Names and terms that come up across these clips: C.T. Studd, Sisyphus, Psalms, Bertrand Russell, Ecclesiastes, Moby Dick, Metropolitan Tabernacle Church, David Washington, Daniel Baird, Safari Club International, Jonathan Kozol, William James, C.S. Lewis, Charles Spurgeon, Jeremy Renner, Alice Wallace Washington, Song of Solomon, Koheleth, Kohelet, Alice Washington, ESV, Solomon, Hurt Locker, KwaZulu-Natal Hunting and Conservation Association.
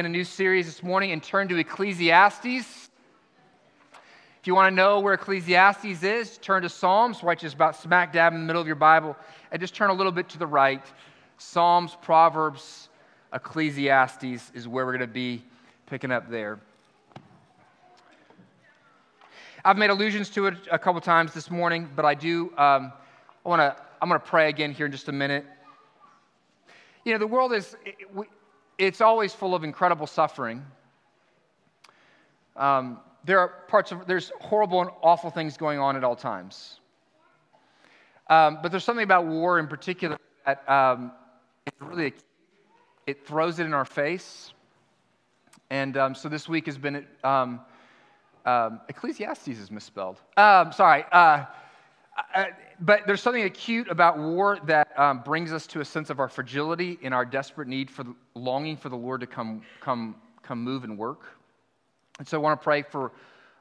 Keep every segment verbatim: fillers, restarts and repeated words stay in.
In a new series this morning and turn to Ecclesiastes. If you want to know where Ecclesiastes is, turn to Psalms, right just about smack dab in the middle of your Bible, and just turn a little bit to the right. Psalms, Proverbs, Ecclesiastes is where we're going to be picking up there. I've made allusions to it a couple times this morning, but I do. Um, I want to. I'm going to pray again here in just a minute. You know, the world is. It, we, It's always full of incredible suffering. Um, there are parts of, there's horrible and awful things going on at all times. Um, but there's something about war in particular that um, it really, it throws it in our face. And um, so this week has been, um, um, Ecclesiastes is misspelled. Um, sorry. Uh, I, But there's something acute about war that um, brings us to a sense of our fragility and our desperate need for the, longing for the Lord to come, come, come move and work. And so I want to pray for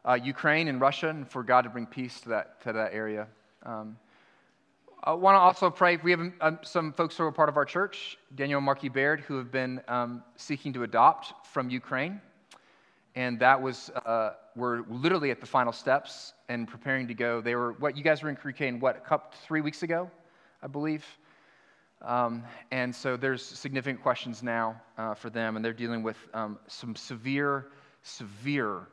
uh, Ukraine and Russia and for God to bring peace to that to that area. Um, I want to also pray. We have um, some folks who are part of our church, Daniel and Marky Baird, who have been um, seeking to adopt from Ukraine, and that was. Uh, We're literally at the final steps and preparing to go. They were what you guys were in Creca in what a couple three weeks ago, I believe. Um, and so there's significant questions now uh, for them, and they're dealing with um, some severe, severe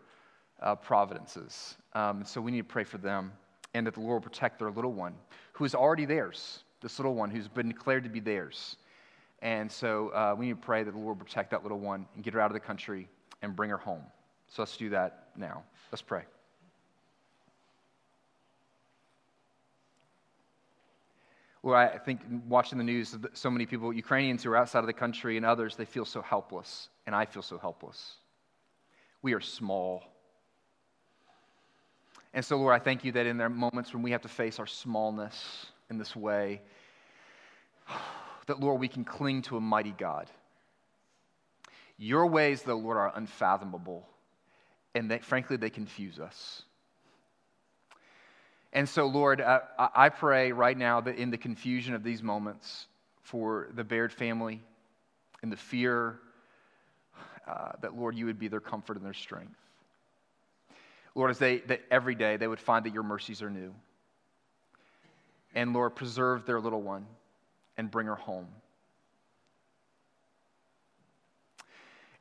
uh, providences. Um, so we need to pray for them, and that the Lord will protect their little one, who is already theirs. This little one who's been declared to be theirs, and so uh, we need to pray that the Lord will protect that little one and get her out of the country and bring her home. So let's do that now. Let's pray. Well, I think watching the news, so many people, Ukrainians who are outside of the country and others, they feel so helpless, and I feel so helpless. We are small. And so, Lord, I thank you that in their moments when we have to face our smallness in this way, that, Lord, we can cling to a mighty God. Your ways, though, Lord, are unfathomable. And that, frankly, they confuse us. And so, Lord, uh, I pray right now that in the confusion of these moments for the Baird family and the fear, uh, that, Lord, you would be their comfort and their strength. Lord, as they, that every day they would find that your mercies are new. And, Lord, preserve their little one and bring her home.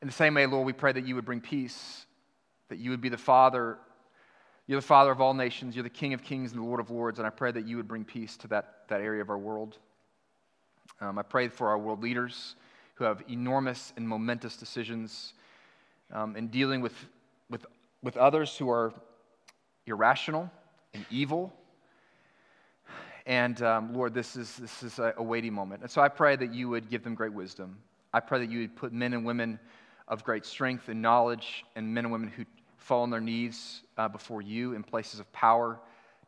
In the same way, Lord, we pray that you would bring peace. That you would be the Father, you're the Father of all nations, you're the King of kings and the Lord of lords, and I pray that you would bring peace to that, that area of our world. Um, I pray for our world leaders who have enormous and momentous decisions um, in dealing with, with, with others who are irrational and evil. And um, Lord, this is, this is a, a weighty moment. And so I pray that you would give them great wisdom. I pray that you would put men and women of great strength and knowledge, and men and women who fall on their knees uh, before you in places of power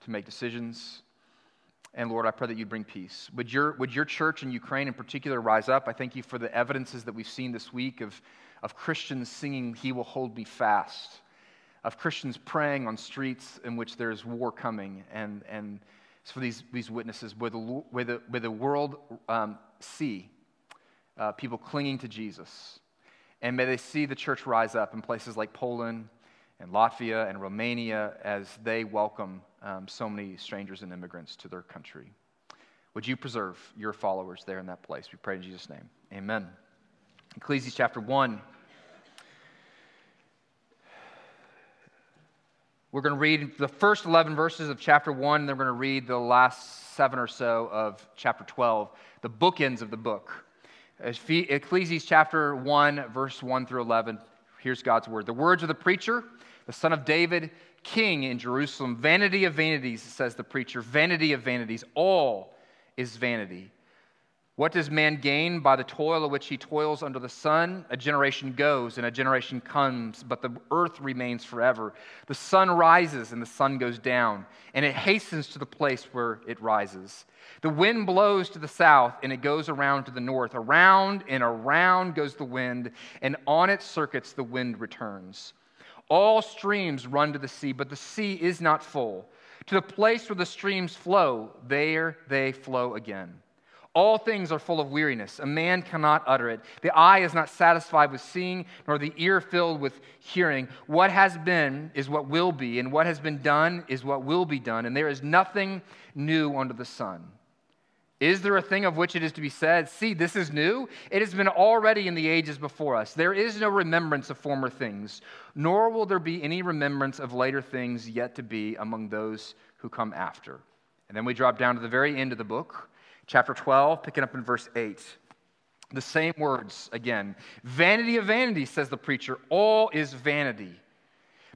to make decisions. And Lord, I pray that you bring peace. Would your would your church in Ukraine in particular rise up? I thank you for the evidences that we've seen this week of, of Christians singing, "He will hold me fast," of Christians praying on streets in which there is war coming. And, and it's for these, these witnesses, where the, where the, where the world um, see uh, people clinging to Jesus. And may they see the church rise up in places like Poland and Latvia and Romania as they welcome um, so many strangers and immigrants to their country. Would you preserve your followers there in that place? We pray in Jesus' name. Amen. Ecclesiastes chapter one. We're going to read the first eleven verses of chapter one, and then we're going to read the last seven or so of chapter twelve, the bookends of the book. Ecclesiastes chapter one, verse one through eleven, here's God's word. The words of the preacher, the son of David, king in Jerusalem. Vanity of vanities, says the preacher, vanity of vanities. All is vanity. What does man gain by the toil of which he toils under the sun? A generation goes and a generation comes, but the earth remains forever. The sun rises and the sun goes down, and it hastens to the place where it rises. The wind blows to the south and it goes around to the north. Around and around goes the wind, and on its circuits the wind returns. All streams run to the sea, but the sea is not full. To the place where the streams flow, there they flow again. All things are full of weariness. A man cannot utter it. The eye is not satisfied with seeing, nor the ear filled with hearing. What has been is what will be, and what has been done is what will be done, and there is nothing new under the sun. Is there a thing of which it is to be said, see, this is new? It has been already in the ages before us. There is no remembrance of former things, nor will there be any remembrance of later things yet to be among those who come after. And then we drop down to the very end of the book, chapter twelve, picking up in verse eight. The same words again. Vanity of vanity, says the preacher. All is vanity.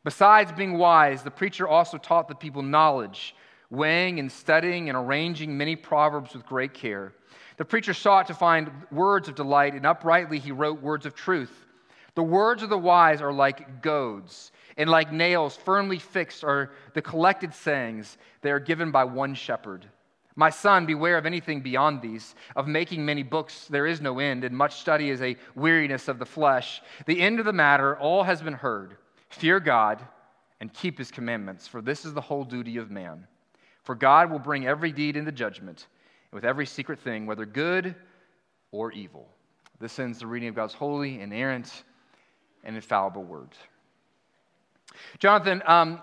Besides being wise, the preacher also taught the people knowledge, weighing and studying and arranging many proverbs with great care. The preacher sought to find words of delight, and uprightly he wrote words of truth. The words of the wise are like goads, and like nails firmly fixed are the collected sayings. They are given by one shepherd. My son, beware of anything beyond these, of making many books there is no end, and much study is a weariness of the flesh. The end of the matter, all has been heard. Fear God and keep his commandments, for this is the whole duty of man. For God will bring every deed into judgment, and with every secret thing, whether good or evil. This ends the reading of God's holy, inerrant, and infallible word. Jonathan, um...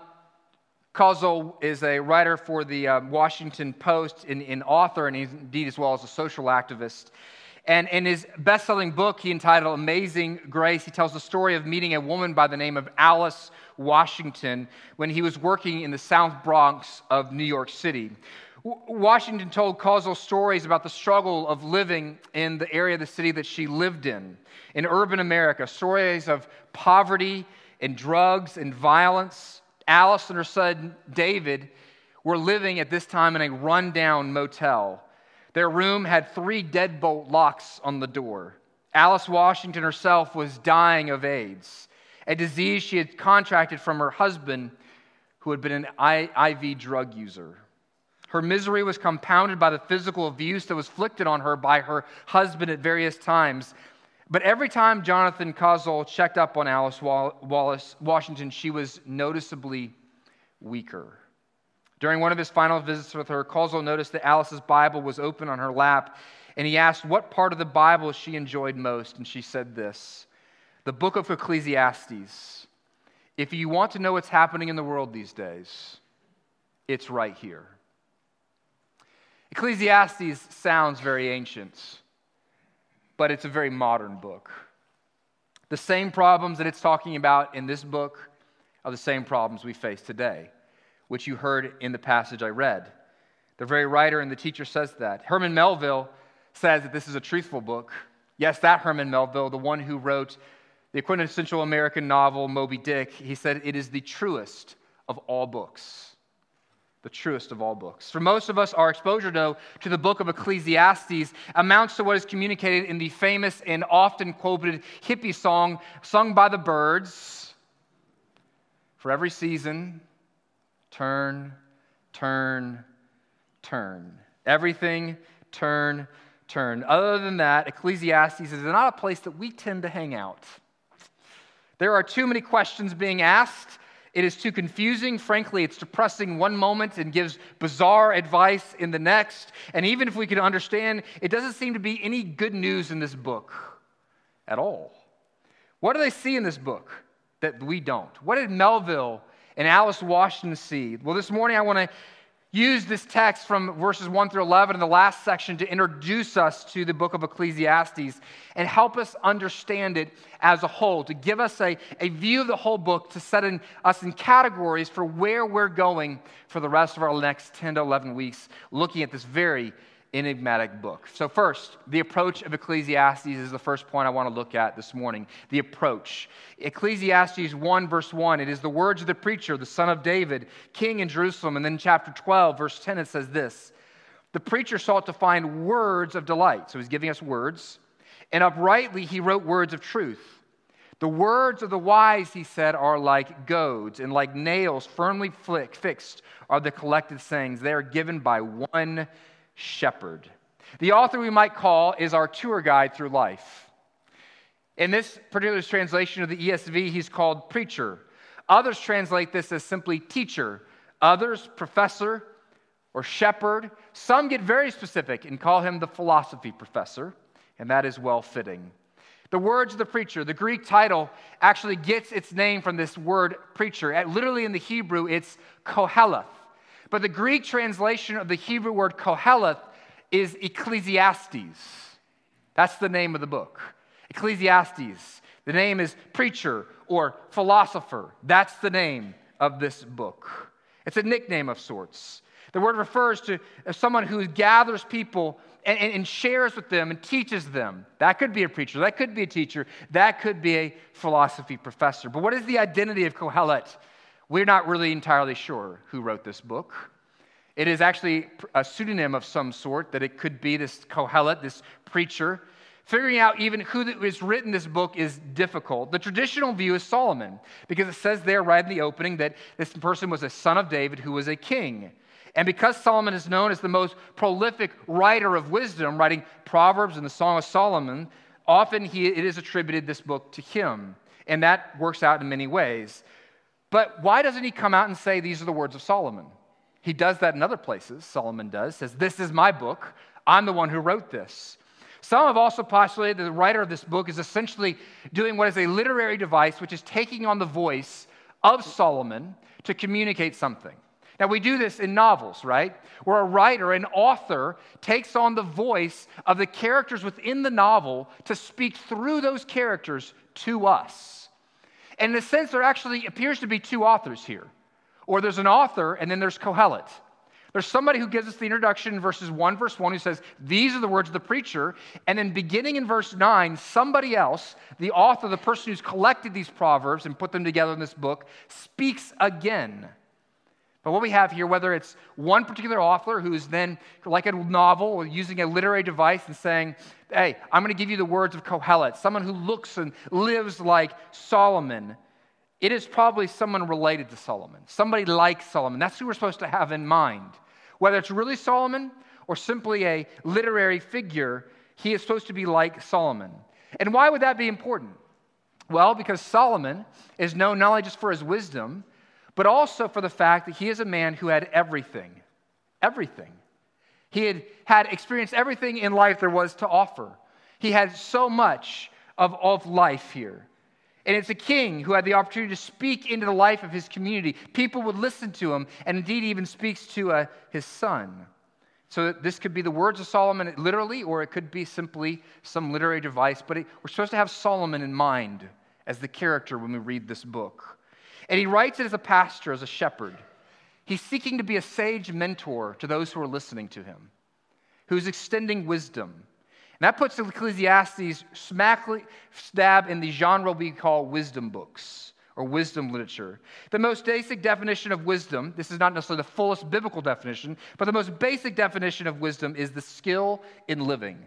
Kozol is a writer for the uh, Washington Post and, and author, and he's indeed as well as a social activist. And in his best-selling book, he entitled Amazing Grace, he tells the story of meeting a woman by the name of Alice Washington when he was working in the South Bronx of New York City. Washington told Kozol stories about the struggle of living in the area of the city that she lived in, in urban America, stories of poverty and drugs and violence. Alice and her son, David, were living at this time in a rundown motel. Their room had three deadbolt locks on the door. Alice Washington herself was dying of AIDS, a disease she had contracted from her husband, who had been an I V drug user. Her misery was compounded by the physical abuse that was inflicted on her by her husband at various times. But every time Jonathan Kozol checked up on Alice Wallace Washington, she was noticeably weaker. During one of his final visits with her, Kozol noticed that Alice's Bible was open on her lap, and he asked what part of the Bible she enjoyed most, and she said this, the book of Ecclesiastes. If you want to know what's happening in the world these days, it's right here. Ecclesiastes sounds very ancient, but it's a very modern book. The same problems that it's talking about in this book are the same problems we face today, which you heard in the passage I read. The very writer and the teacher says that. Herman Melville says that this is a truthful book. Yes, that Herman Melville, the one who wrote the quintessential American novel, Moby Dick, he said it is the truest of all books. The truest of all books. For most of us, our exposure, though, to the book of Ecclesiastes amounts to what is communicated in the famous and often quoted hippie song sung by the Birds. For every season, turn, turn, turn. Everything, turn, turn. Other than that, Ecclesiastes is not a place that we tend to hang out. There are too many questions being asked. It is too confusing. Frankly, it's depressing one moment and gives bizarre advice in the next. And even if we could understand, it doesn't seem to be any good news in this book at all. What do they see in this book that we don't? What did Melville and Alice Washington see? Well, this morning I want to use this text from verses one through eleven in the last section to introduce us to the book of Ecclesiastes and help us understand it as a whole, to give us a, a view of the whole book, to set in, us in categories for where we're going for the rest of our next ten to eleven weeks, looking at this very enigmatic book. So first, the approach of Ecclesiastes is the first point I want to look at this morning. The approach. Ecclesiastes one, verse one, it is the words of the preacher, the son of David, king in Jerusalem. And then chapter twelve, verse ten, it says this, the preacher sought to find words of delight. So he's giving us words. And uprightly he wrote words of truth. The words of the wise, he said, are like goads, and like nails firmly fixed are the collected sayings. They are given by one shepherd. The author we might call is our tour guide through life. In this particular translation of the E S V, he's called preacher. Others translate this as simply teacher. Others, professor, or shepherd. Some get very specific and call him the philosophy professor, and that is well-fitting. The words of the preacher, the Greek title, actually gets its name from this word preacher. At, literally in the Hebrew, it's Koheleth. But the Greek translation of the Hebrew word Koheleth is Ecclesiastes. That's the name of the book. Ecclesiastes. The name is preacher or philosopher. That's the name of this book. It's a nickname of sorts. The word refers to someone who gathers people and, and, and shares with them and teaches them. That could be a preacher. That could be a teacher. That could be a philosophy professor. But what is the identity of Kohelet? We're not really entirely sure who wrote this book. It is actually a pseudonym of some sort, that it could be this Kohelet, this preacher. Figuring out even who has written this book is difficult. The traditional view is Solomon, because it says there right in the opening that this person was a son of David who was a king. And because Solomon is known as the most prolific writer of wisdom, writing Proverbs and the Song of Solomon, often he, it is attributed this book to him. And that works out in many ways. But why doesn't he come out and say, these are the words of Solomon? He does that in other places, Solomon does, says, this is my book, I'm the one who wrote this. Some have also postulated that the writer of this book is essentially doing what is a literary device, which is taking on the voice of Solomon to communicate something. Now, we do this in novels, right? Where a writer, an author, takes on the voice of the characters within the novel to speak through those characters to us. And in a sense, there actually appears to be two authors here. Or there's an author, and then there's Kohelet. There's somebody who gives us the introduction in verses one, verse one, who says, these are the words of the preacher. And then beginning in verse nine, somebody else, the author, the person who's collected these proverbs and put them together in this book, speaks again. But what we have here, whether it's one particular author who's then, like a novel, or using a literary device and saying, hey, I'm going to give you the words of Kohelet, someone who looks and lives like Solomon, it is probably someone related to Solomon, somebody like Solomon. That's who we're supposed to have in mind. Whether it's really Solomon or simply a literary figure, he is supposed to be like Solomon. And why would that be important? Well, because Solomon is known not only just for his wisdom, but also for the fact that he is a man who had everything. Everything. He had, had experienced everything in life there was to offer. He had so much of, of life here. And it's a king who had the opportunity to speak into the life of his community. People would listen to him, and indeed even speaks to uh, his son. So this could be the words of Solomon literally, or it could be simply some literary device. But it, we're supposed to have Solomon in mind as the character when we read this book. And he writes it as a pastor, as a shepherd. He's seeking to be a sage mentor to those who are listening to him, who's extending wisdom. And that puts Ecclesiastes smack dab in the genre we call wisdom books or wisdom literature. The most basic definition of wisdom, this is not necessarily the fullest biblical definition, but the most basic definition of wisdom is the skill in living.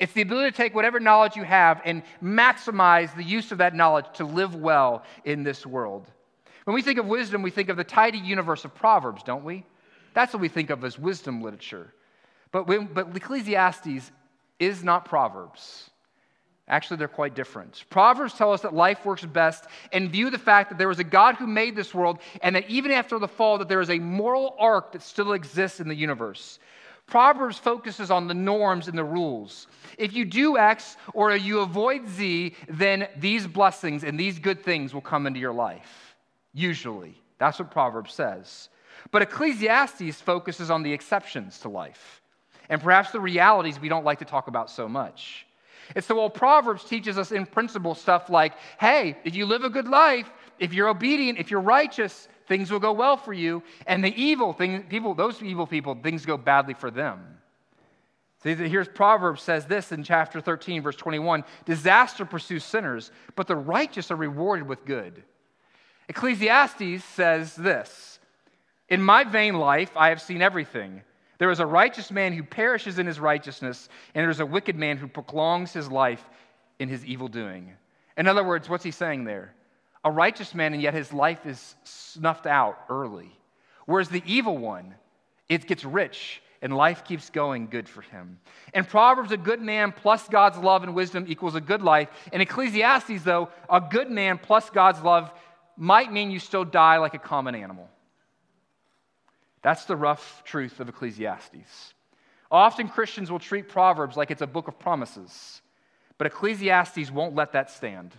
It's the ability to take whatever knowledge you have and maximize the use of that knowledge to live well in this world. When we think of wisdom, we think of the tidy universe of Proverbs, don't we? That's what we think of as wisdom literature. But, when, but Ecclesiastes is not Proverbs. Actually, they're quite different. Proverbs tell us that life works best and view the fact that there was a God who made this world and that even after the fall, that there is a moral arc that still exists in the universe. Proverbs focuses on the norms and the rules. If you do X or you avoid Z, then these blessings and these good things will come into your life. Usually. That's what Proverbs says. But Ecclesiastes focuses on the exceptions to life. And perhaps the realities we don't like to talk about so much. And so while Proverbs teaches us in principle stuff like, hey, if you live a good life, if you're obedient, if you're righteous, things will go well for you. And the evil thing, people, those evil people, things go badly for them. So here's Proverbs says this in chapter thirteen, verse twenty-one, disaster pursues sinners, but the righteous are rewarded with good. Ecclesiastes says this, in my vain life I have seen everything. There is a righteous man who perishes in his righteousness, and there is a wicked man who prolongs his life in his evil doing. In other words, what's he saying there? A righteous man, and yet his life is snuffed out early. Whereas the evil one, it gets rich, and life keeps going good for him. In Proverbs, a good man plus God's love and wisdom equals a good life. In Ecclesiastes, though, a good man plus God's love might mean you still die like a common animal. That's the rough truth of Ecclesiastes. Often Christians will treat Proverbs like it's a book of promises, but Ecclesiastes won't let that stand.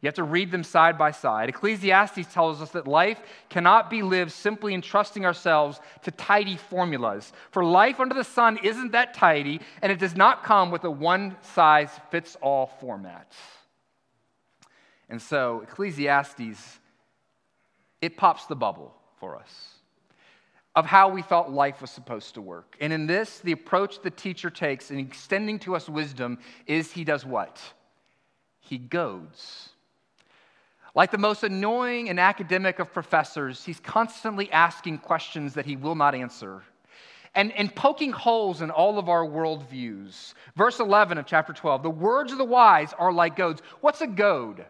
You have to read them side by side. Ecclesiastes tells us that life cannot be lived simply entrusting ourselves to tidy formulas. For life under the sun isn't that tidy, and it does not come with a one-size-fits-all format. And so Ecclesiastes, it pops the bubble for us of how we thought life was supposed to work. And in this, the approach the teacher takes in extending to us wisdom is he does what? He goads. Like the most annoying and academic of professors, he's constantly asking questions that he will not answer and, and poking holes in all of our worldviews. Verse eleven of chapter twelve, the words of the wise are like goads. What's a goad?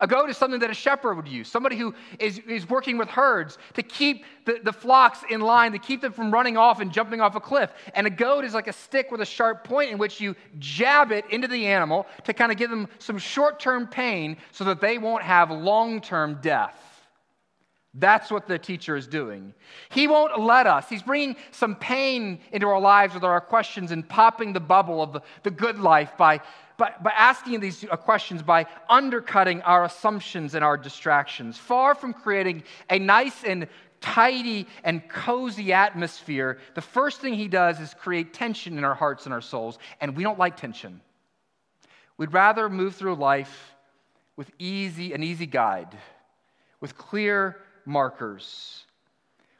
A goad is something that a shepherd would use, somebody who is, is working with herds to keep the, the flocks in line, to keep them from running off and jumping off a cliff. And a goad is like a stick with a sharp point in which you jab it into the animal to kind of give them some short-term pain so that they won't have long-term death. That's what the teacher is doing. He won't let us. He's bringing some pain into our lives with our questions and popping the bubble of the, the good life by By, by asking these questions, by undercutting our assumptions and our distractions. Far from creating a nice and tidy and cozy atmosphere, the first thing he does is create tension in our hearts and our souls, and we don't like tension. We'd rather move through life with easy an easy guide, with clear markers.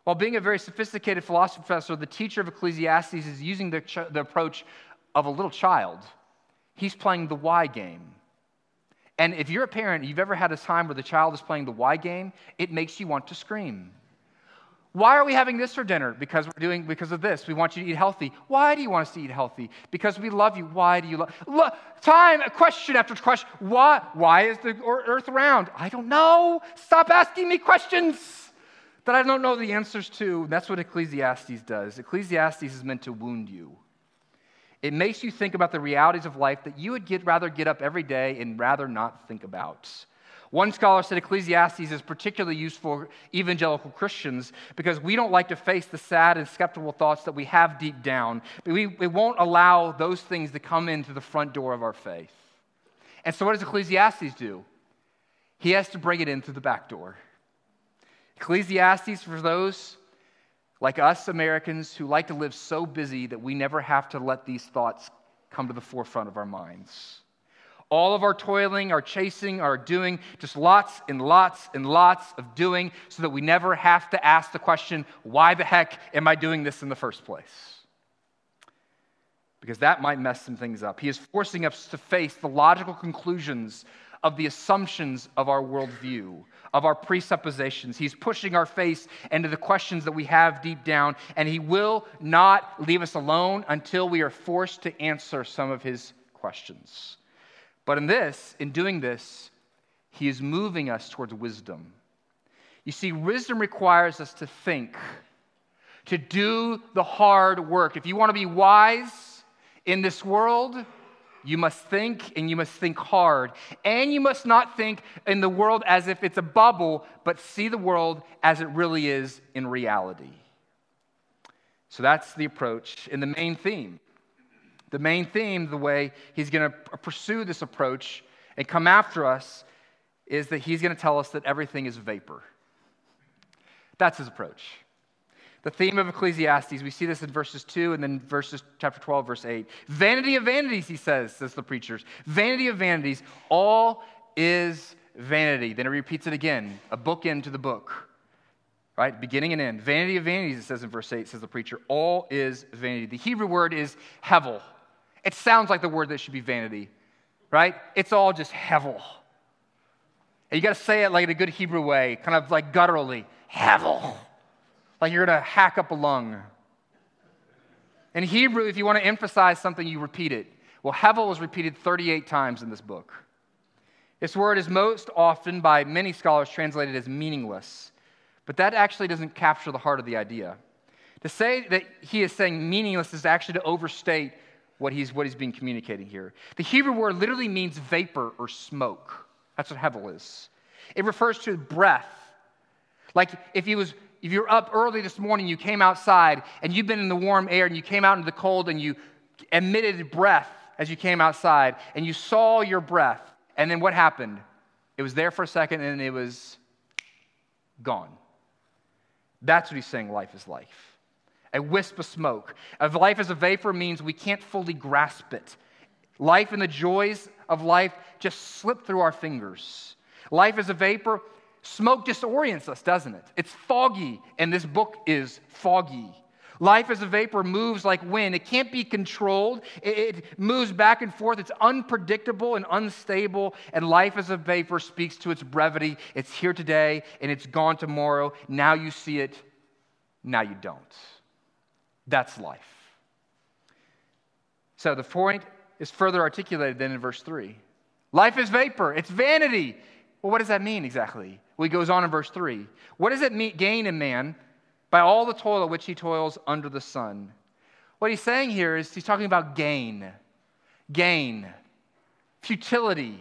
While being a very sophisticated philosophy professor, the teacher of Ecclesiastes is using the, ch- the approach of a little child. He's playing the why game. And if you're a parent and you've ever had a time where the child is playing the why game, it makes you want to scream. Why are we having this for dinner? Because we're doing because of this. We want you to eat healthy. Why do you want us to eat healthy? Because we love you. Why do you love? Look, time, question after question. Why? Why is the earth round? I don't know. Stop asking me questions that I don't know the answers to. That's what Ecclesiastes does. Ecclesiastes is meant to wound you. It makes you think about the realities of life that you would get, rather get up every day and rather not think about. One scholar said Ecclesiastes is particularly useful for evangelical Christians because we don't like to face the sad and skeptical thoughts that we have deep down, but we, we won't allow those things to come into the front door of our faith. And so what does Ecclesiastes do? He has to bring it in through the back door. Ecclesiastes, for those like us Americans who like to live so busy that we never have to let these thoughts come to the forefront of our minds. All of our toiling, our chasing, our doing, just lots and lots and lots of doing so that we never have to ask the question, why the heck am I doing this in the first place? Because that might mess some things up. He is forcing us to face the logical conclusions of the assumptions of our worldview, of our presuppositions. He's pushing our face into the questions that we have deep down, and he will not leave us alone until we are forced to answer some of his questions. But in this, in doing this, he is moving us towards wisdom. You see, wisdom requires us to think, to do the hard work. If you want to be wise in this world, you must think, and you must think hard. And you must not think in the world as if it's a bubble, but see the world as it really is in reality. So that's the approach and the main theme. The main theme, the way he's going to pursue this approach and come after us, is that he's going to tell us that everything is vapor. That's his approach. The theme of Ecclesiastes, we see this in verses two and then verses chapter twelve, verse eight. Vanity of vanities, he says, says the preachers. Vanity of vanities, all is vanity. Then he repeats it again, a bookend to the book, right? Beginning and end. Vanity of vanities, it says in verse eight, says the preacher, all is vanity. The Hebrew word is hevel. It sounds like the word that should be vanity, right? It's all just hevel. And you got to say it like in a good Hebrew way, kind of like gutturally, hevel. Like you're going to hack up a lung. In Hebrew, if you want to emphasize something, you repeat it. Well, hevel was repeated thirty-eight times in this book. This word is most often by many scholars translated as meaningless, but that actually doesn't capture the heart of the idea. To say that he is saying meaningless is actually to overstate what he's, what he's being communicating here. The Hebrew word literally means vapor or smoke. That's what hevel is. It refers to breath. Like if he was if you're up early this morning, you came outside, and you've been in the warm air, and you came out into the cold, and you emitted breath as you came outside, and you saw your breath, and then what happened? It was there for a second, and it was gone. That's what he's saying life is like. A wisp of smoke. If life is a vapor means we can't fully grasp it. Life and the joys of life just slip through our fingers. Life is a vapor. Smoke disorients us, doesn't it? It's foggy, and this book is foggy. Life as a vapor moves like wind. It can't be controlled. It moves back and forth. It's unpredictable and unstable, and life as a vapor speaks to its brevity. It's here today, and it's gone tomorrow. Now you see it. Now you don't. That's life. So the point is further articulated then in verse three. Life is vapor. It's vanity. Well, what does that mean exactly? Well, he goes on in verse three. What does it mean, gain a man by all the toil at which he toils under the sun? What he's saying here is he's talking about gain. Gain. Futility.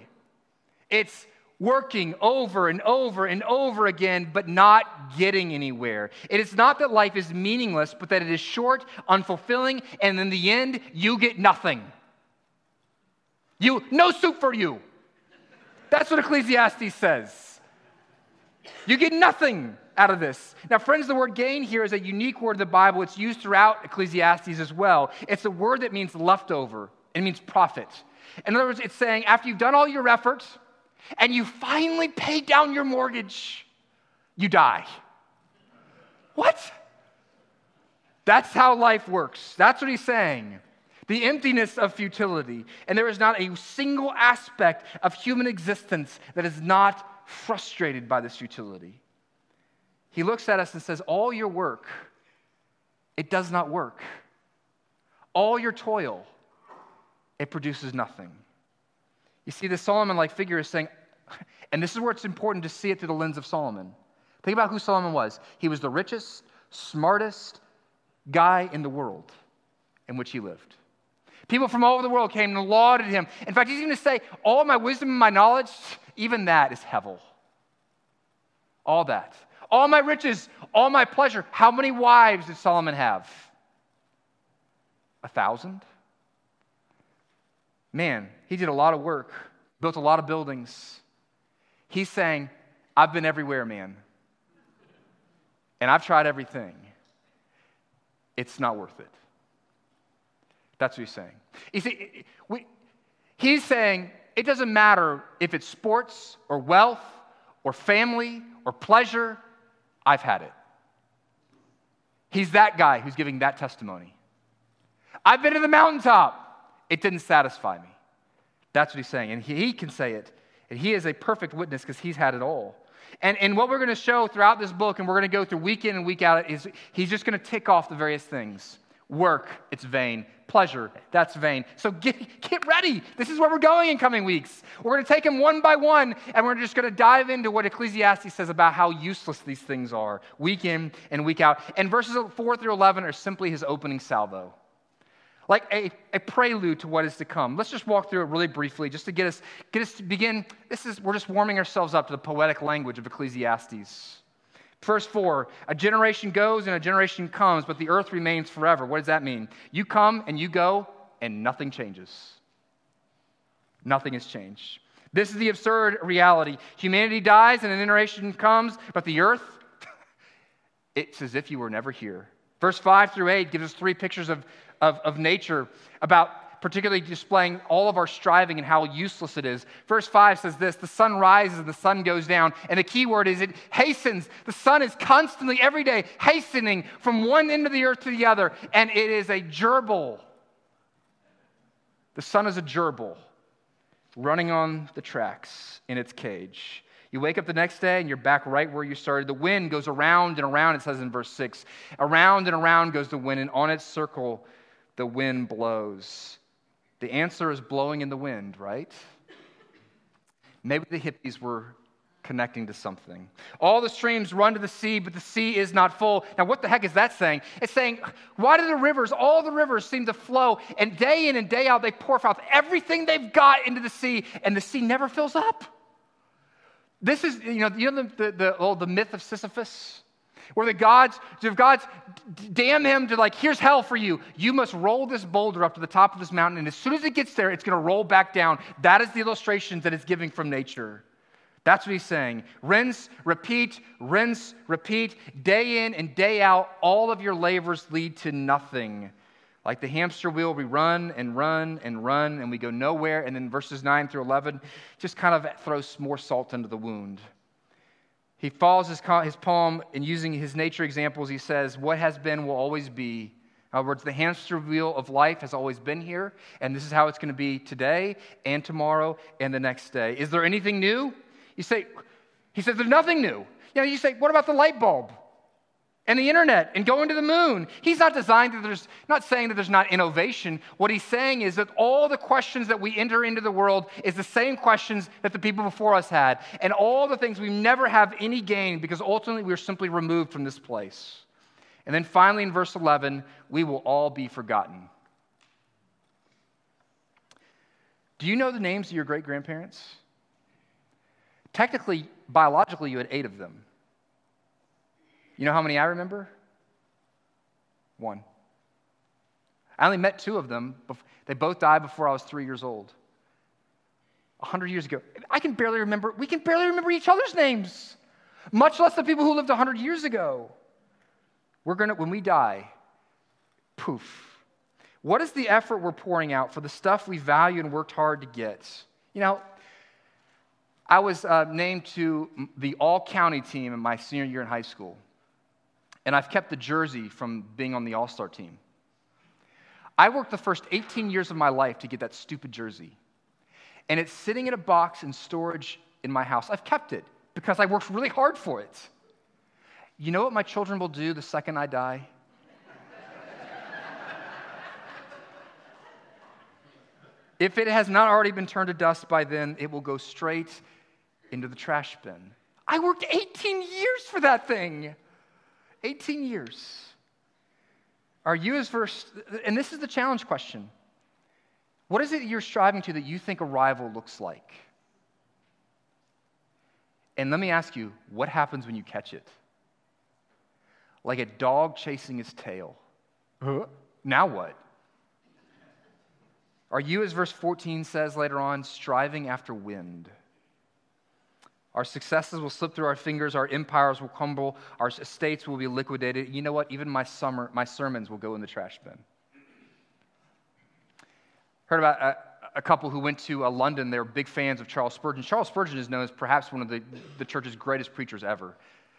It's working over and over and over again, but not getting anywhere. It is not that life is meaningless, but that it is short, unfulfilling, and in the end, you get nothing. You, no soup for you. That's what Ecclesiastes says. You get nothing out of this. Now, friends, the word gain here is a unique word in the Bible. It's used throughout Ecclesiastes as well. It's a word that means leftover. It means profit. In other words, it's saying after you've done all your efforts and you finally pay down your mortgage, you die. What? That's how life works. That's what he's saying. The emptiness of futility. And there is not a single aspect of human existence that is not frustrated by this futility. He looks at us and says, all your work, it does not work. All your toil, it produces nothing. You see, this Solomon-like figure is saying, and this is where it's important to see it through the lens of Solomon. Think about who Solomon was. He was the richest, smartest guy in the world in which he lived. People from all over the world came and lauded him. In fact, he's even going to say, all my wisdom and my knowledge, even that is Hevel. All that. All my riches, all my pleasure. How many wives did Solomon have? A thousand? Man, he did a lot of work, built a lot of buildings. He's saying, I've been everywhere, man. And I've tried everything. It's not worth it. That's what he's saying. You see, we, he's saying it doesn't matter if it's sports or wealth or family or pleasure. I've had it. He's that guy who's giving that testimony. I've been to the mountaintop. It didn't satisfy me. That's what he's saying. And he, he can say it. And he is a perfect witness because he's had it all. And, and what we're going to show throughout this book, and we're going to go through week in and week out, is he's just going to tick off the various things. Work, it's vain. Pleasure, that's vain. So get, get ready. This is where we're going in coming weeks. We're going to take them one by one, and we're just going to dive into what Ecclesiastes says about how useless these things are, week in and week out. And verses four through eleven are simply his opening salvo, like a, a prelude to what is to come. Let's just walk through it really briefly, just to get us get us to begin. This is we're just warming ourselves up to the poetic language of Ecclesiastes. Verse four, a generation goes and a generation comes, but the earth remains forever. What does that mean? You come and you go, and nothing changes. Nothing has changed. This is the absurd reality. Humanity dies and an generation comes, but the earth, it's as if you were never here. Verse five through eight gives us three pictures of, of, of nature about particularly displaying all of our striving and how useless it is. Verse five says this, the sun rises and the sun goes down. And the key word is it hastens. The sun is constantly, every day, hastening from one end of the earth to the other. And it is a gerbil. The sun is a gerbil running on the tracks in its cage. You wake up the next day and you're back right where you started. The wind goes around and around, it says in verse six. Around and around goes the wind, and on its circle the wind blows. The answer is blowing in the wind, right? Maybe the hippies were connecting to something. All the streams run to the sea, but the sea is not full. Now, what the heck is that saying? It's saying, why do the rivers, all the rivers seem to flow, and day in and day out, they pour forth everything they've got into the sea, and the sea never fills up? This is, you know, you know the, the, the, oh, the myth of Sisyphus? Where the gods, if gods damn him to like, here's hell for you. You must roll this boulder up to the top of this mountain, and as soon as it gets there, it's going to roll back down. That is the illustration that it's giving from nature. That's what he's saying. Rinse, repeat, rinse, repeat. Day in and day out, all of your labors lead to nothing. Like the hamster wheel, we run and run and run, and we go nowhere. And then verses nine through eleven just kind of throws more salt into the wound. He follows his palm, and using his nature examples, he says, what has been will always be. In other words, the hamster wheel of life has always been here, and this is how it's going to be today and tomorrow and the next day. Is there anything new? You say, he says, there's nothing new. You know, you say, what about the light bulb and the internet and going to the moon? He's not designed that there's, not saying that there's not innovation. What he's saying is that all the questions that we enter into the world is the same questions that the people before us had. And all the things we never have any gain because ultimately we're simply removed from this place. And then finally in verse eleven, we will all be forgotten. Do you know the names of your great-grandparents? Technically, biologically, you had eight of them. You know how many I remember? One. I only met two of them. They both died before I was three years old. A hundred years ago. I can barely remember, we can barely remember each other's names, much less the people who lived a hundred years ago. We're going to, when we die, poof. What is the effort we're pouring out for the stuff we value and worked hard to get? You know, I was uh, named to the all-county team in my senior year in high school, and I've kept the jersey from being on the all-star team. I worked the first eighteen years of my life to get that stupid jersey, and it's sitting in a box in storage in my house. I've kept it because I worked really hard for it. You know what my children will do the second I die? If it has not already been turned to dust by then, it will go straight into the trash bin. I worked eighteen years for that thing. eighteen years. Are you as first, and this is the challenge question. What is it you're striving to that you think arrival looks like? And let me ask you, what happens when you catch it? Like a dog chasing his tail. Huh? Now what? Are you, as verse fourteen says later on, striving after wind? Our successes will slip through our fingers, our empires will crumble, our estates will be liquidated. You know what? Even my summer, my sermons will go in the trash bin. Heard about a, a couple who went to uh, London. They were big fans of Charles Spurgeon. Charles Spurgeon is known as perhaps one of the, the church's greatest preachers ever.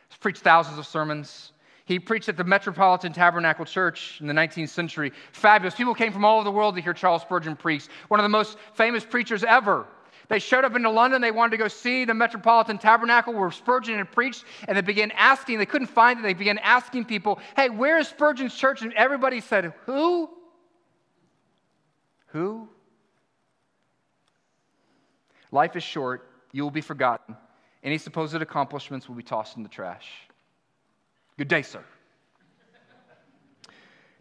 He's preached thousands of sermons. He preached at the Metropolitan Tabernacle Church in the nineteenth century. Fabulous. People came from all over the world to hear Charles Spurgeon preach. One of the most famous preachers ever. They showed up into London. They wanted to go see the Metropolitan Tabernacle where Spurgeon had preached. And they began asking. They couldn't find it. They began asking people, hey, where is Spurgeon's church? And everybody said, who? Who? Life is short. You will be forgotten. Any supposed accomplishments will be tossed in the trash. Good day, sir.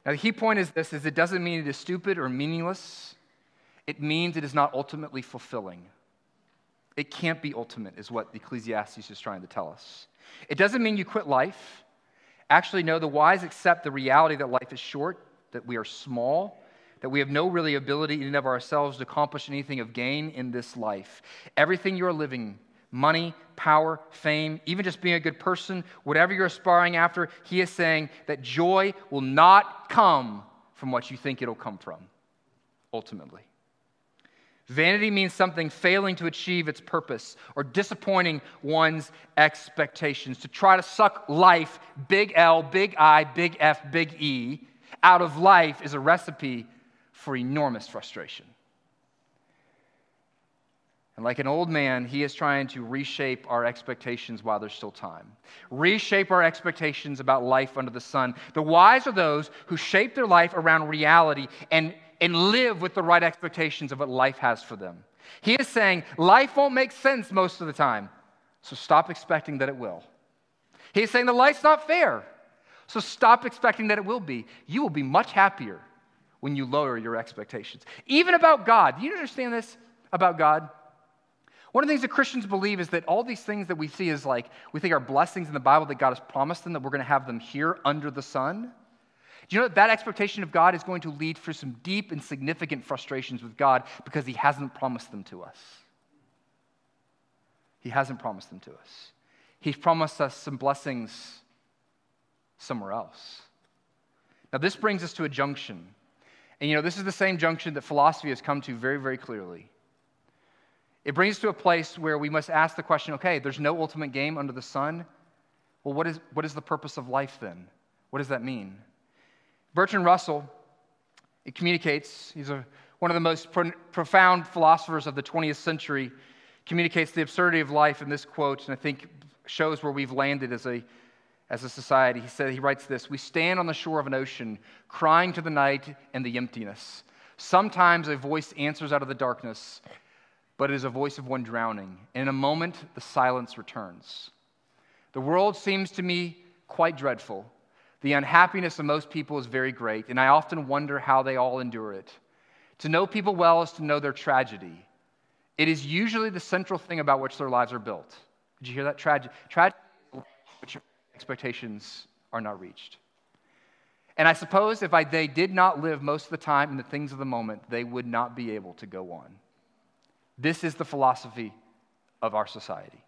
Now, the key point is this, is it doesn't mean it is stupid or meaningless. It means it is not ultimately fulfilling. It can't be ultimate, is what Ecclesiastes is trying to tell us. It doesn't mean you quit life. Actually, no, the wise accept the reality that life is short, that we are small, that we have no really ability in and of ourselves to accomplish anything of gain in this life. Everything you are living, money, power, fame, even just being a good person, whatever you're aspiring after, he is saying that joy will not come from what you think it'll come from, ultimately. Vanity means something failing to achieve its purpose or disappointing one's expectations, to try to suck life, big L, big I, big F, big E, out of life is a recipe for enormous frustration. And like an old man, he is trying to reshape our expectations while there's still time. Reshape our expectations about life under the sun. The wise are those who shape their life around reality and, and live with the right expectations of what life has for them. He is saying life won't make sense most of the time, so stop expecting that it will. He is saying the life's not fair, so stop expecting that it will be. You will be much happier when you lower your expectations. Even about God. Do you understand this about God? One of the things that Christians believe is that all these things that we see is like, we think are blessings in the Bible that God has promised them, that we're going to have them here under the sun. Do you know that that expectation of God is going to lead for some deep and significant frustrations with God because he hasn't promised them to us? He hasn't promised them to us. He's promised us some blessings somewhere else. Now, this brings us to a junction. And, you know, this is the same junction that philosophy has come to very, very clearly. It brings us to a place where we must ask the question, okay, there's no ultimate game under the sun. Well, what is, what is the purpose of life then? What does that mean? Bertrand Russell, it communicates, he's a, one of the most pro- profound philosophers of the twentieth century, communicates the absurdity of life in this quote, and I think shows where we've landed as a as a society. He said, he writes this, "We stand on the shore of an ocean, crying to the night and the emptiness. Sometimes a voice answers out of the darkness, but it is a voice of one drowning. And in a moment, the silence returns. The world seems to me quite dreadful. The unhappiness of most people is very great, and I often wonder how they all endure it. To know people well is to know their tragedy. It is usually the central thing about which their lives are built." Did you hear that? Tragedy. Tragedy, which expectations are not reached. "And I suppose if I, they did not live most of the time in the things of the moment, they would not be able to go on." This is the philosophy of our society.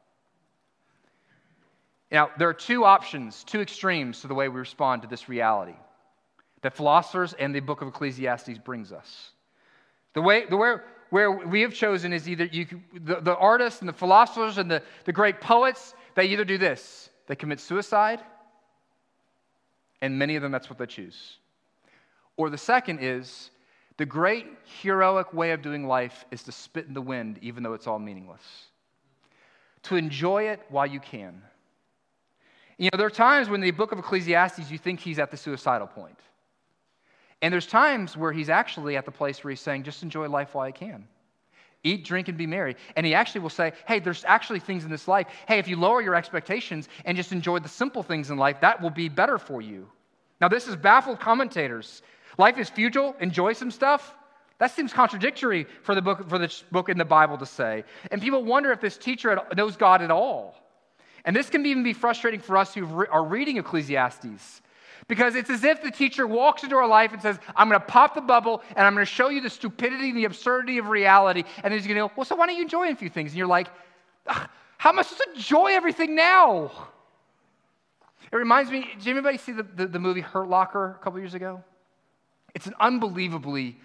Now, there are two options, two extremes to the way we respond to this reality that philosophers and the book of Ecclesiastes brings us. The way, the way where we have chosen is either you, the, the artists and the philosophers and the, the great poets, they either do this. They commit suicide, and many of them, that's what they choose. Or the second is, the great heroic way of doing life is to spit in the wind, even though it's all meaningless. To enjoy it while you can. You know, there are times when in the book of Ecclesiastes, you think he's at the suicidal point. And there's times where he's actually at the place where he's saying, just enjoy life while I can. Eat, drink, and be merry. And he actually will say, hey, there's actually things in this life. Hey, if you lower your expectations and just enjoy the simple things in life, that will be better for you. Now, this has baffled commentators. Life is futile, enjoy some stuff. That seems contradictory for the book for the book in the Bible to say. And people wonder if this teacher knows God at all. And this can even be frustrating for us who are reading Ecclesiastes, because it's as if the teacher walks into our life and says, I'm going to pop the bubble, and I'm going to show you the stupidity and the absurdity of reality. And then he's going to go, well, so why don't you enjoy a few things? And you're like, how am I supposed to enjoy everything now? It reminds me, did anybody see the, the, the movie Hurt Locker a couple years ago? It's an unbelievably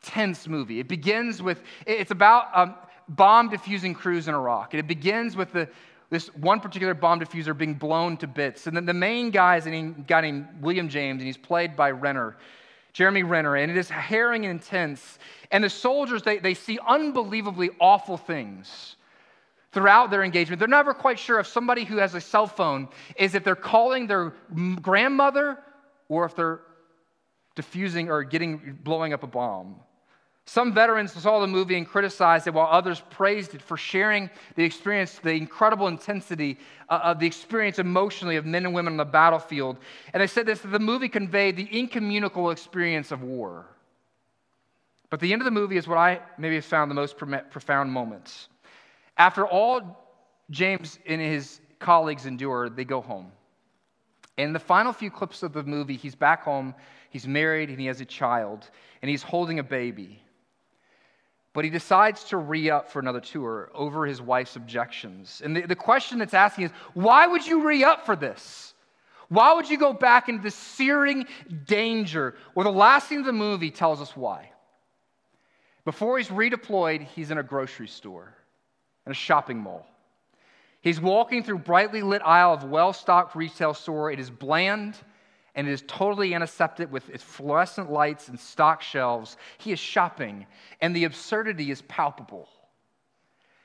tense movie. It begins with, it's about um, bomb defusing crews in Iraq. And it begins with the this one particular bomb diffuser being blown to bits. And then the main guy is a guy named William James, and he's played by Renner, Jeremy Renner, and it is harrowing and intense. And the soldiers, they, they see unbelievably awful things throughout their engagement. They're never quite sure if somebody who has a cell phone is if they're calling their grandmother or if they're diffusing or getting blowing up a bomb. Some veterans saw the movie and criticized it, while others praised it for sharing the experience, the incredible intensity of the experience emotionally of men and women on the battlefield. And they said this, that the movie conveyed the incommunicable experience of war. But the end of the movie is what I maybe have found the most profound moments. After all James and his colleagues endure, they go home. In the final few clips of the movie, he's back home, he's married, and he has a child, and he's holding a baby. But he decides to re-up for another tour over his wife's objections. And the, the question that's asking is, why would you re-up for this? Why would you go back into this searing danger? Well, the last scene of the movie tells us why. Before he's redeployed, he's in a grocery store, in a shopping mall. He's walking through brightly lit aisle of well-stocked retail store. It is bland, and it is totally antiseptic with its fluorescent lights and stock shelves. He is shopping, and the absurdity is palpable.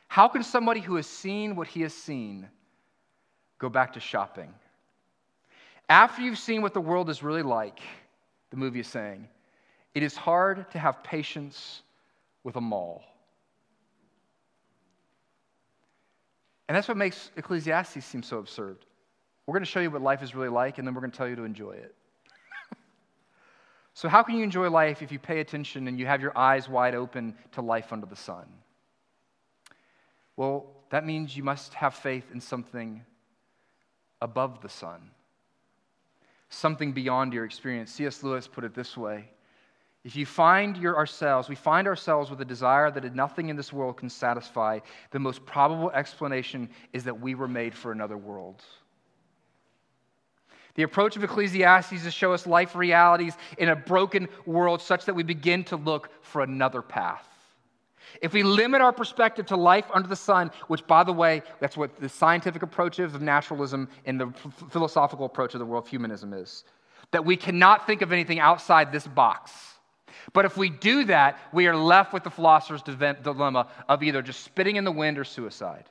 How can somebody who has seen what he has seen go back to shopping? After you've seen what the world is really like, the movie is saying, it is hard to have patience with a mall. And that's what makes Ecclesiastes seem so absurd. We're going to show you what life is really like, and then we're going to tell you to enjoy it. So how can you enjoy life if you pay attention and you have your eyes wide open to life under the sun? Well, that means you must have faith in something above the sun, something beyond your experience. C S. Lewis put it this way. If you find your ourselves, we find ourselves with a desire that nothing in this world can satisfy, the most probable explanation is that we were made for another world. The approach of Ecclesiastes is to show us life realities in a broken world such that we begin to look for another path. If we limit our perspective to life under the sun, which, by the way, that's what the scientific approach is of naturalism and the philosophical approach of the world of humanism is, that we cannot think of anything outside this box. But if we do that, we are left with the philosopher's dilemma of either just spitting in the wind or suicide.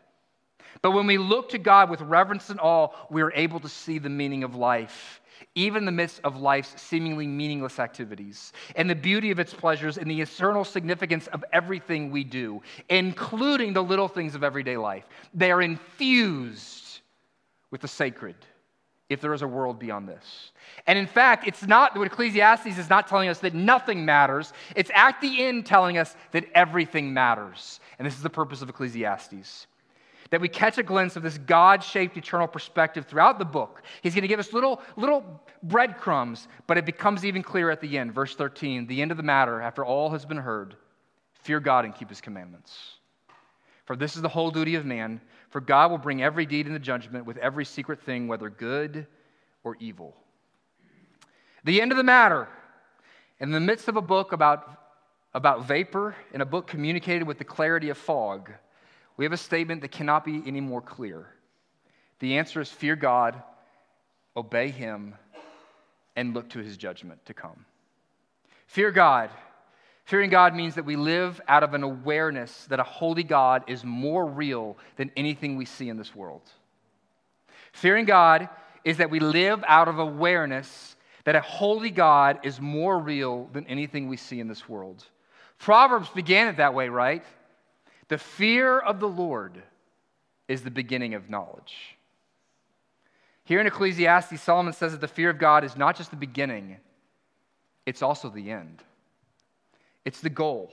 But when we look to God with reverence and awe, we are able to see the meaning of life, even in the midst of life's seemingly meaningless activities, and the beauty of its pleasures and the eternal significance of everything we do, including the little things of everyday life. They are infused with the sacred, if there is a world beyond this. And in fact, it's not, what Ecclesiastes is not telling us that nothing matters. It's at the end telling us that everything matters. And this is the purpose of Ecclesiastes, that we catch a glimpse of this God-shaped eternal perspective throughout the book. He's going to give us little, little breadcrumbs, but it becomes even clearer at the end. Verse thirteen, the end of the matter, after all has been heard, fear God and keep his commandments. For this is the whole duty of man, for God will bring every deed into judgment with every secret thing, whether good or evil. The end of the matter. In the midst of a book about, about vapor, in a book communicated with the clarity of fog, we have a statement that cannot be any more clear. The answer is fear God, obey him, and look to his judgment to come. Fear God. Fearing God means that we live out of an awareness that a holy God is more real than anything we see in this world. Fearing God is that we live out of awareness that a holy God is more real than anything we see in this world. Proverbs began it that way, right? The fear of the Lord is the beginning of knowledge. Here in Ecclesiastes, Solomon says that the fear of God is not just the beginning, it's also the end. It's the goal.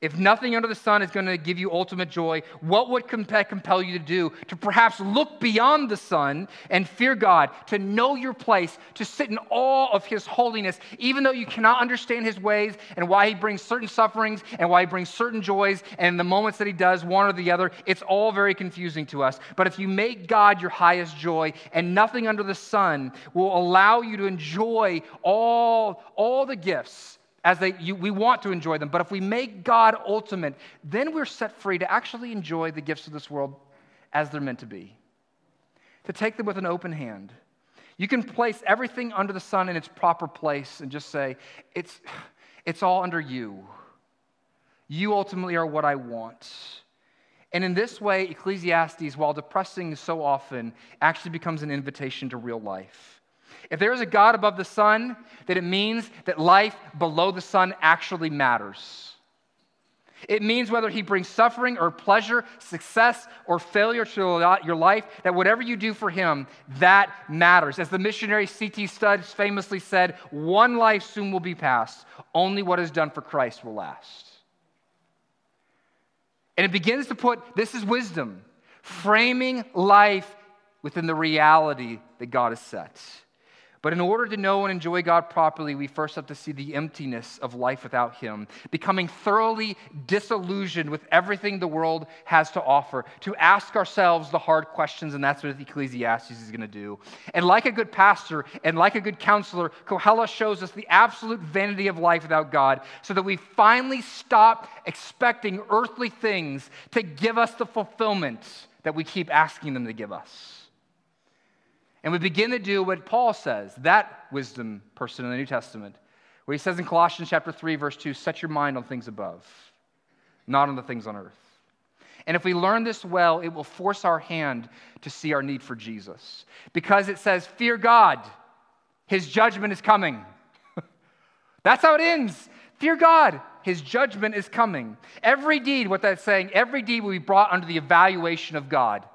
If nothing under the sun is going to give you ultimate joy, what would compel you to do? To perhaps look beyond the sun and fear God, to know your place, to sit in awe of his holiness, even though you cannot understand his ways and why he brings certain sufferings and why he brings certain joys and the moments that he does, one or the other. It's all very confusing to us. But if you make God your highest joy, and nothing under the sun will allow you to enjoy all, all the gifts as they, you, we want to enjoy them. But if we make God ultimate, then we're set free to actually enjoy the gifts of this world as they're meant to be, to take them with an open hand. You can place everything under the sun in its proper place and just say, it's, it's all under you. You ultimately are what I want. And in this way, Ecclesiastes, while depressing so often, actually becomes an invitation to real life. If there is a God above the sun, then it means that life below the sun actually matters. It means whether he brings suffering or pleasure, success or failure to your life, that whatever you do for him, that matters. As the missionary C T Studd famously said, one life soon will be passed. Only what is done for Christ will last. And it begins to put, this is wisdom, framing life within the reality that God has set. But in order to know and enjoy God properly, we first have to see the emptiness of life without him, becoming thoroughly disillusioned with everything the world has to offer, to ask ourselves the hard questions, and that's what Ecclesiastes is going to do. And like a good pastor and like a good counselor, Koheleth shows us the absolute vanity of life without God, so that we finally stop expecting earthly things to give us the fulfillment that we keep asking them to give us. And we begin to do what Paul says, that wisdom person in the New Testament, where he says in Colossians chapter three, verse two, set your mind on things above, not on the things on earth. And if we learn this well, it will force our hand to see our need for Jesus. Because it says, fear God, his judgment is coming. That's how it ends. Fear God, his judgment is coming. Every deed, what that's saying, every deed will be brought under the evaluation of God.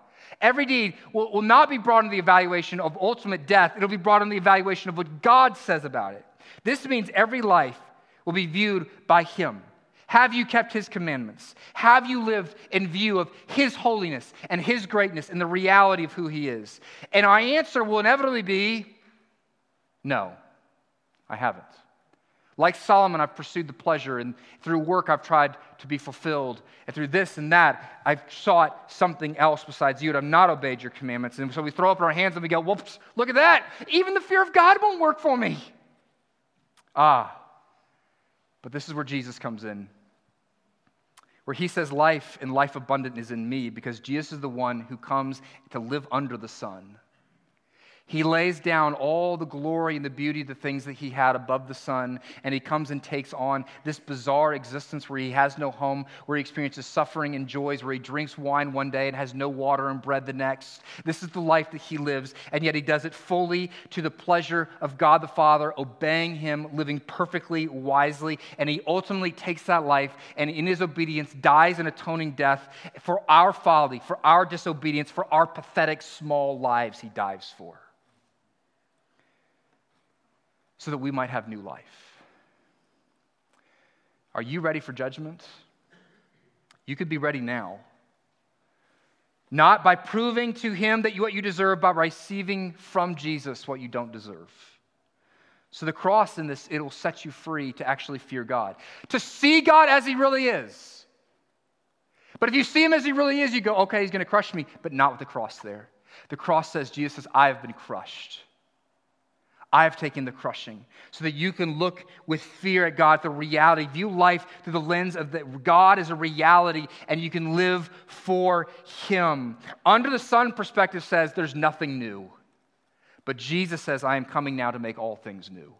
Every deed will, will not be brought into the evaluation of ultimate death. It'll be brought into the evaluation of what God says about it. This means every life will be viewed by him. Have you kept his commandments? Have you lived in view of his holiness and his greatness and the reality of who he is? And our answer will inevitably be, no, I haven't. Like Solomon, I've pursued the pleasure, and through work I've tried to be fulfilled, and through this and that, I've sought something else besides you, and I've not obeyed your commandments. And so we throw up our hands and we go, whoops, look at that. Even the fear of God won't work for me. Ah, but this is where Jesus comes in, where he says life and life abundant is in me, because Jesus is the one who comes to live under the sun. He lays down all the glory and the beauty of the things that he had above the sun, and he comes and takes on this bizarre existence where he has no home, where he experiences suffering and joys, where he drinks wine one day and has no water and bread the next. This is the life that he lives, and yet he does it fully to the pleasure of God the Father, obeying him, living perfectly, wisely, and he ultimately takes that life and in his obedience dies an atoning death for our folly, for our disobedience, for our pathetic small lives he dives for, so that we might have new life. Are you ready for judgment? You could be ready now. Not by proving to him that you, what you deserve, but by receiving from Jesus what you don't deserve. So the cross in this, it'll set you free to actually fear God, to see God as he really is. But if you see him as he really is, you go, okay, he's going to crush me, but not with the cross there. The cross says, Jesus says, I have been crushed. I have taken the crushing, so that you can look with fear at God, the reality, view life through the lens of that God is a reality, and you can live for him. Under the sun perspective says there's nothing new, but Jesus says, I am coming now to make all things new.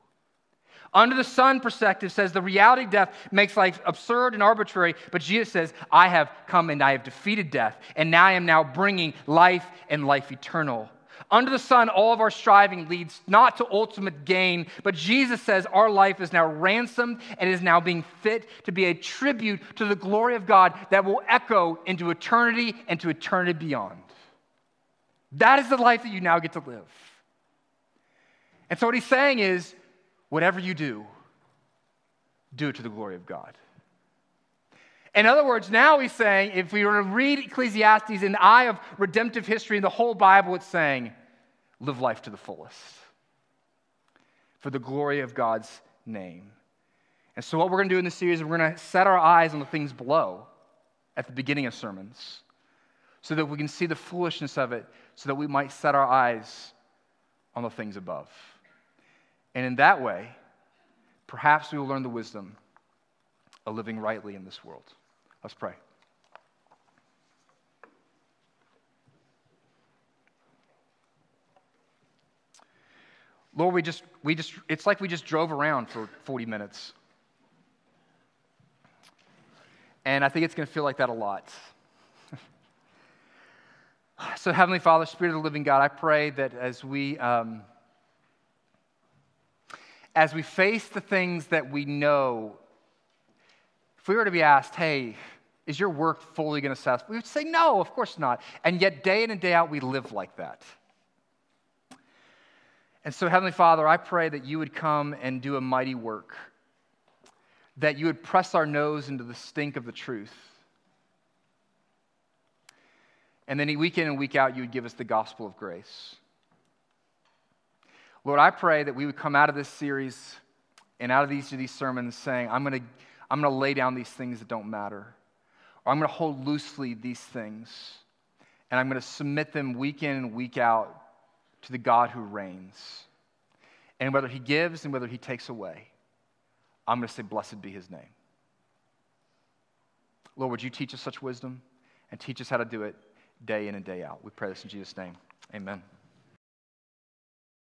Under the sun perspective says the reality of death makes life absurd and arbitrary, but Jesus says, I have come and I have defeated death, and now I am now bringing life and life eternal. Under the sun, all of our striving leads not to ultimate gain, but Jesus says our life is now ransomed and is now being fit to be a tribute to the glory of God that will echo into eternity and to eternity beyond. That is the life that you now get to live. And so what he's saying is, whatever you do, do it to the glory of God. In other words, now he's saying, if we were to read Ecclesiastes in the eye of redemptive history in the whole Bible, it's saying, live life to the fullest for the glory of God's name. And so what we're going to do in this series is we're going to set our eyes on the things below at the beginning of sermons so that we can see the foolishness of it, so that we might set our eyes on the things above. And in that way, perhaps we will learn the wisdom of living rightly in this world. Let's pray. Lord, we just, we just, it's like we just drove around for forty minutes. And I think it's going to feel like that a lot. So, Heavenly Father, Spirit of the living God, I pray that as we, um, as we face the things that we know, if we were to be asked, hey, is your work fully going to satisfy? We would say, no, of course not. And yet day in and day out, we live like that. And so, Heavenly Father, I pray that you would come and do a mighty work, that you would press our nose into the stink of the truth. And then week in and week out, you would give us the gospel of grace. Lord, I pray that we would come out of this series and out of these, these sermons saying, I'm going to I'm going to lay down these things that don't matter. Or I'm going to hold loosely these things. And I'm going to submit them week in and week out to the God who reigns. And whether he gives and whether he takes away, I'm going to say, blessed be his name. Lord, would you teach us such wisdom and teach us how to do it day in and day out. We pray this in Jesus' name. Amen.